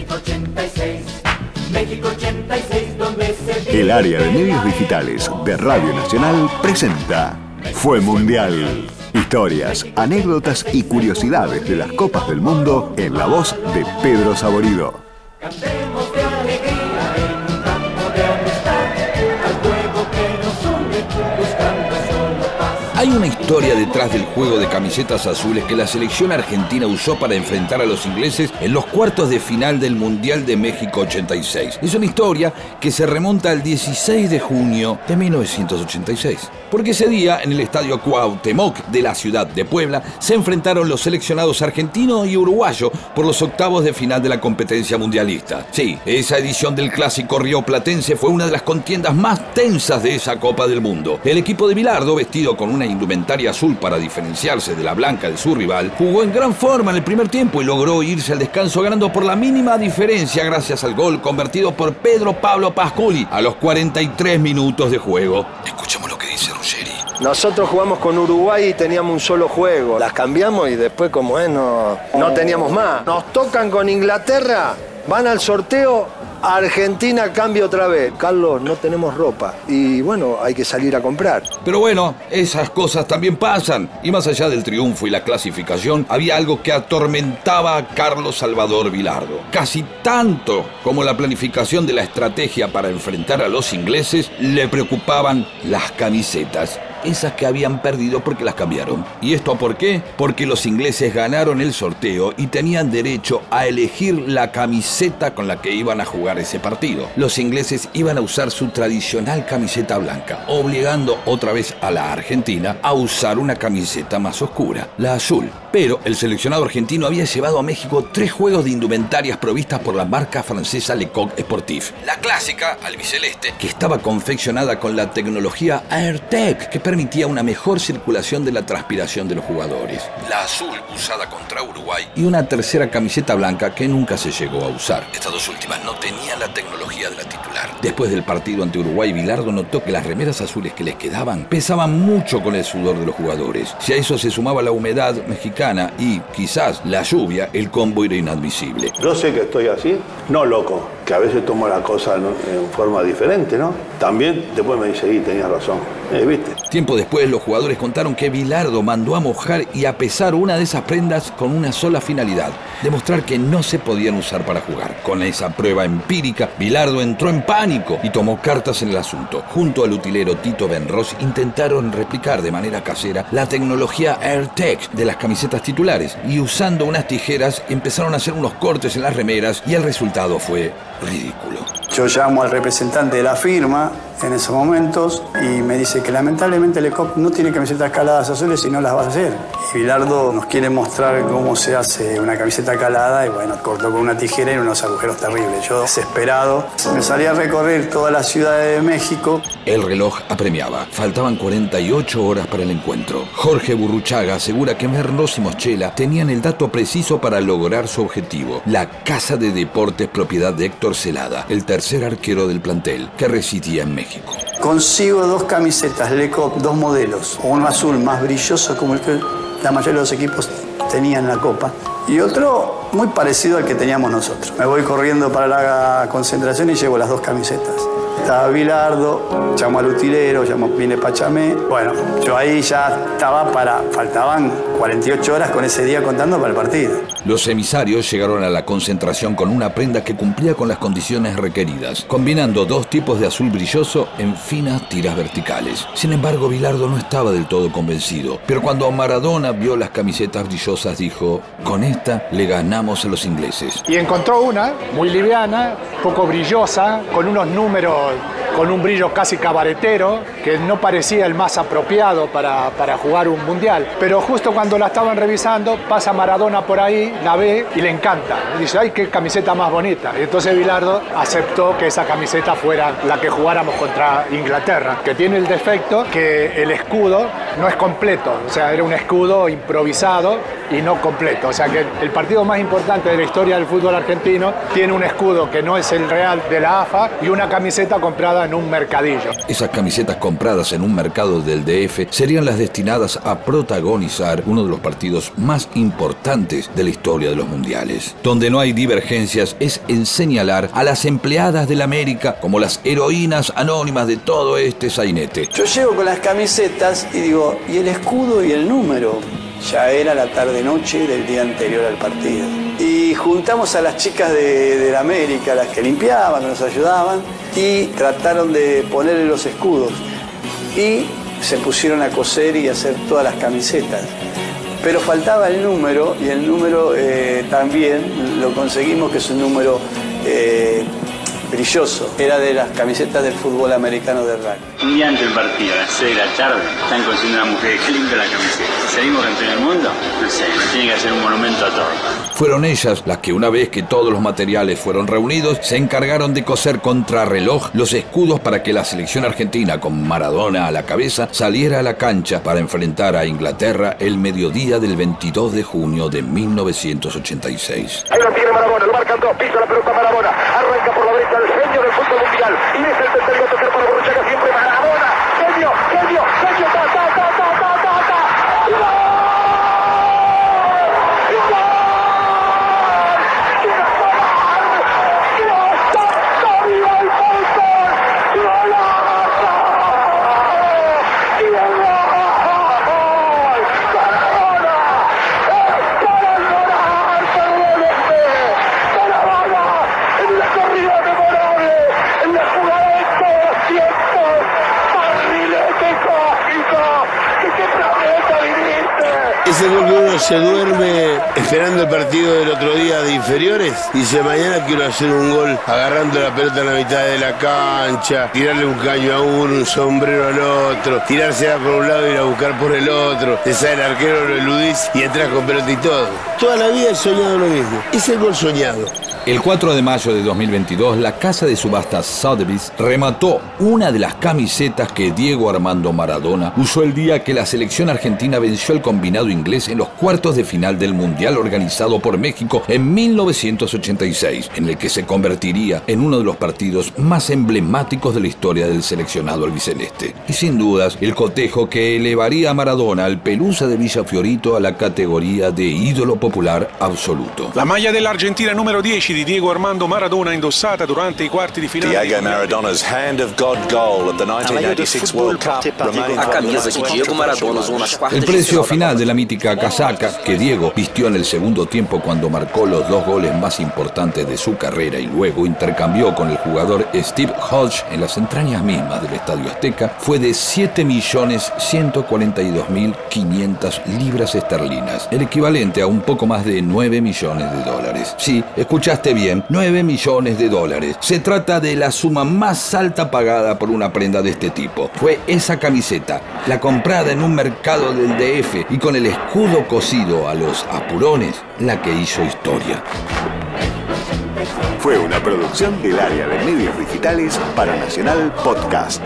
México 86, México 86, donde se... El área de medios digitales de Radio Nacional presenta Fue Mundial. Historias, anécdotas y curiosidades de las Copas del Mundo en la voz de Pedro Saborido. Cantemos de alegría en un campo de amistad, al juego que nos une, buscando solo paz. Hay una historia detrás del juego de camisetas azules que la selección argentina usó para enfrentar a los ingleses en los cuartos de final del Mundial de México 86. Es una historia que se remonta al 16 de junio de 1986. Porque ese día, en el estadio Cuauhtémoc de la ciudad de Puebla, se enfrentaron los seleccionados argentino y uruguayo por los octavos de final de la competencia mundialista. Sí, esa edición del clásico rioplatense fue una de las contiendas más tensas de esa Copa del Mundo. El equipo de Bilardo, vestido con una indumentaria azul para diferenciarse de la blanca de su rival, jugó en gran forma en el primer tiempo y logró irse al descanso ganando por la mínima diferencia gracias al gol convertido por Pedro Pablo Pasculli a los 43 minutos de juego. Escuchemos lo que dice Ruggeri. Nosotros jugamos con Uruguay y teníamos un solo juego. Las cambiamos y después, como es, no teníamos más. Nos tocan con Inglaterra, van al sorteo, Argentina cambia otra vez. Carlos, no tenemos ropa y bueno, hay que salir a comprar. Pero bueno, esas cosas también pasan. Y más allá del triunfo y la clasificación, había algo que atormentaba a Carlos Salvador Bilardo. Casi tanto como la planificación de la estrategia para enfrentar a los ingleses, le preocupaban las camisetas. Esas que habían perdido porque las cambiaron. ¿Y esto por qué? Porque los ingleses ganaron el sorteo y tenían derecho a elegir la camiseta con la que iban a jugar ese partido. Los ingleses iban a usar su tradicional camiseta blanca, obligando otra vez a la Argentina a usar una camiseta más oscura, la azul. Pero el seleccionado argentino había llevado a México 3 juegos de indumentarias provistas por la marca francesa Le Coq Sportif. La clásica, albiceleste, que estaba confeccionada con la tecnología Airtech, que permitía una mejor circulación de la transpiración de los jugadores, la azul usada contra Uruguay y una tercera camiseta blanca que nunca se llegó a usar. Estas dos últimas no tenían la tecnología de la titular. Después del partido ante Uruguay, Bilardo notó que las remeras azules que les quedaban pesaban mucho con el sudor de los jugadores. Si a eso se sumaba la humedad mexicana y quizás la lluvia, el combo era inadmisible. Yo sé que estoy así, no loco, que a veces tomo la cosa en forma diferente, ¿no? También después me dice, y tenías razón, ¿viste? Tiempo después, los jugadores contaron que Bilardo mandó a mojar y a pesar una de esas prendas con una sola finalidad: demostrar que no se podían usar para jugar. Con esa prueba empírica, Bilardo entró en pánico y tomó cartas en el asunto. Junto al utilero Tito Ben Ross intentaron replicar de manera casera la tecnología Airtech de las camisetas titulares y usando unas tijeras empezaron a hacer unos cortes en las remeras y el resultado fue ridículo. Yo llamo al representante de la firma en esos momentos y me dice que lamentablemente Le Coq no tiene camisetas caladas azules y no las va a hacer. Y Bilardo nos quiere mostrar cómo se hace una camiseta calada y bueno, cortó con una tijera y unos agujeros terribles. Yo, desesperado, me salí a recorrer toda la Ciudad de México. El reloj apremiaba. Faltaban 48 horas para el encuentro. Jorge Burruchaga asegura que Merlos y Mochela tenían el dato preciso para lograr su objetivo. La Casa de Deportes, propiedad de Héctor Celada, el tercer arquero del plantel, que residía en México. Consigo 2 camisetas Le Coq, 2 modelos, uno azul más brilloso como el que la mayoría de los equipos tenían en la Copa y otro muy parecido al que teníamos nosotros. Me voy corriendo para la concentración y llevo las 2 camisetas. Estaba Bilardo, llamó al utilero, llamó a Pine Pachamé. Bueno, yo ahí ya estaba faltaban 48 horas con ese día contando para el partido. Los emisarios llegaron a la concentración con una prenda que cumplía con las condiciones requeridas, combinando 2 tipos de azul brilloso en finas tiras verticales. Sin embargo, Bilardo no estaba del todo convencido, pero cuando Maradona vio las camisetas brillosas dijo: con esta le ganamos a los ingleses. Y encontró una, muy liviana, poco brillosa, con unos números, con un brillo casi cabaretero, que no parecía el más apropiado para jugar un mundial. Pero justo cuando la estaban revisando, pasa Maradona por ahí, la ve y le encanta. Y dice, ay, qué camiseta más bonita. Y entonces Bilardo aceptó que esa camiseta fuera la que jugáramos contra Inglaterra, que tiene el defecto que el escudo no es completo. O sea, era un escudo improvisado y no completo. O sea que el partido más importante de la historia del fútbol argentino tiene un escudo que no es el real de la AFA y una camiseta comprada en un mercadillo. Esas camisetas compradas en un mercado del DF serían las destinadas a protagonizar uno de los partidos más importantes de la historia de los mundiales. Donde no hay divergencias es en señalar a las empleadas del América como las heroínas anónimas de todo este sainete. Yo llego con las camisetas y digo, ¿y el escudo y el número? Ya era la tarde-noche del día anterior al partido. Y juntamos a las chicas de la América, las que limpiaban, nos ayudaban, y trataron de ponerle los escudos. Y se pusieron a coser y a hacer todas las camisetas. Pero faltaba el número, y el número también lo conseguimos, que es un número brilloso. Era de las camisetas del fútbol americano del rugby. Un día antes del partido, a las 6 de la tarde, están consiguiendo una mujer que limpia la camiseta. ¿Salimos campeón del mundo? No sé, tiene que hacer un monumento a todos. Fueron ellas las que, una vez que todos los materiales fueron reunidos, se encargaron de coser contrarreloj los escudos para que la selección argentina, con Maradona a la cabeza, saliera a la cancha para enfrentar a Inglaterra el mediodía del 22 de junio de 1986. Ahí lo tiene Maradona, lo marcan dos, pisa la pelota Maradona, arranca por la derecha. El genio del fútbol mundial, y es el tercero a tocar para Burruchaga, siempre Maradona, genio, ta. Ese boludo se duerme esperando el partido del otro día de inferiores. Dice, mañana quiero hacer un gol agarrando la pelota en la mitad de la cancha, tirarle un caño a uno, un sombrero al otro, tirársela por un lado y ir a buscar por el otro. Te sale el arquero, lo eludís y entras con pelota y todo. Toda la vida he soñado lo mismo. Es el gol soñado. El 4 de mayo de 2022, la casa de subastas Sotheby's remató una de las camisetas que Diego Armando Maradona usó el día que la selección argentina venció al combinado inglés en los cuartos de final del Mundial organizado por México en 1986, en el que se convertiría en uno de los partidos más emblemáticos de la historia del seleccionado albiceleste. Y sin dudas, el cotejo que elevaría a Maradona al Pelusa de Villa Fiorito a la categoría de ídolo popular absoluto. La maglia dell'Argentina número 10 di Diego Armando Maradona indossata durante i quarti di finale. Diego Maradona's hand of God goal at the 1986 World Cup. A camisa que Diego Maradona usó en las cuartas. El precio final de la mítica casaca que Diego vistió en el segundo tiempo cuando marcó los dos goles más importantes de su carrera y luego intercambió con el jugador Steve Hodge en las entrañas mismas del Estadio Azteca fue de 7.142.500 libras esterlinas, el equivalente a un poco más de $9 millones. Sí, escuchaste bien, $9 millones. Se trata de la suma más alta pagada por una prenda de este tipo. Fue esa camiseta, la comprada en un mercado del DF y con el escudo cosido a los apurones, la que hizo historia. Fue una producción del área de medios digitales para Nacional Podcast.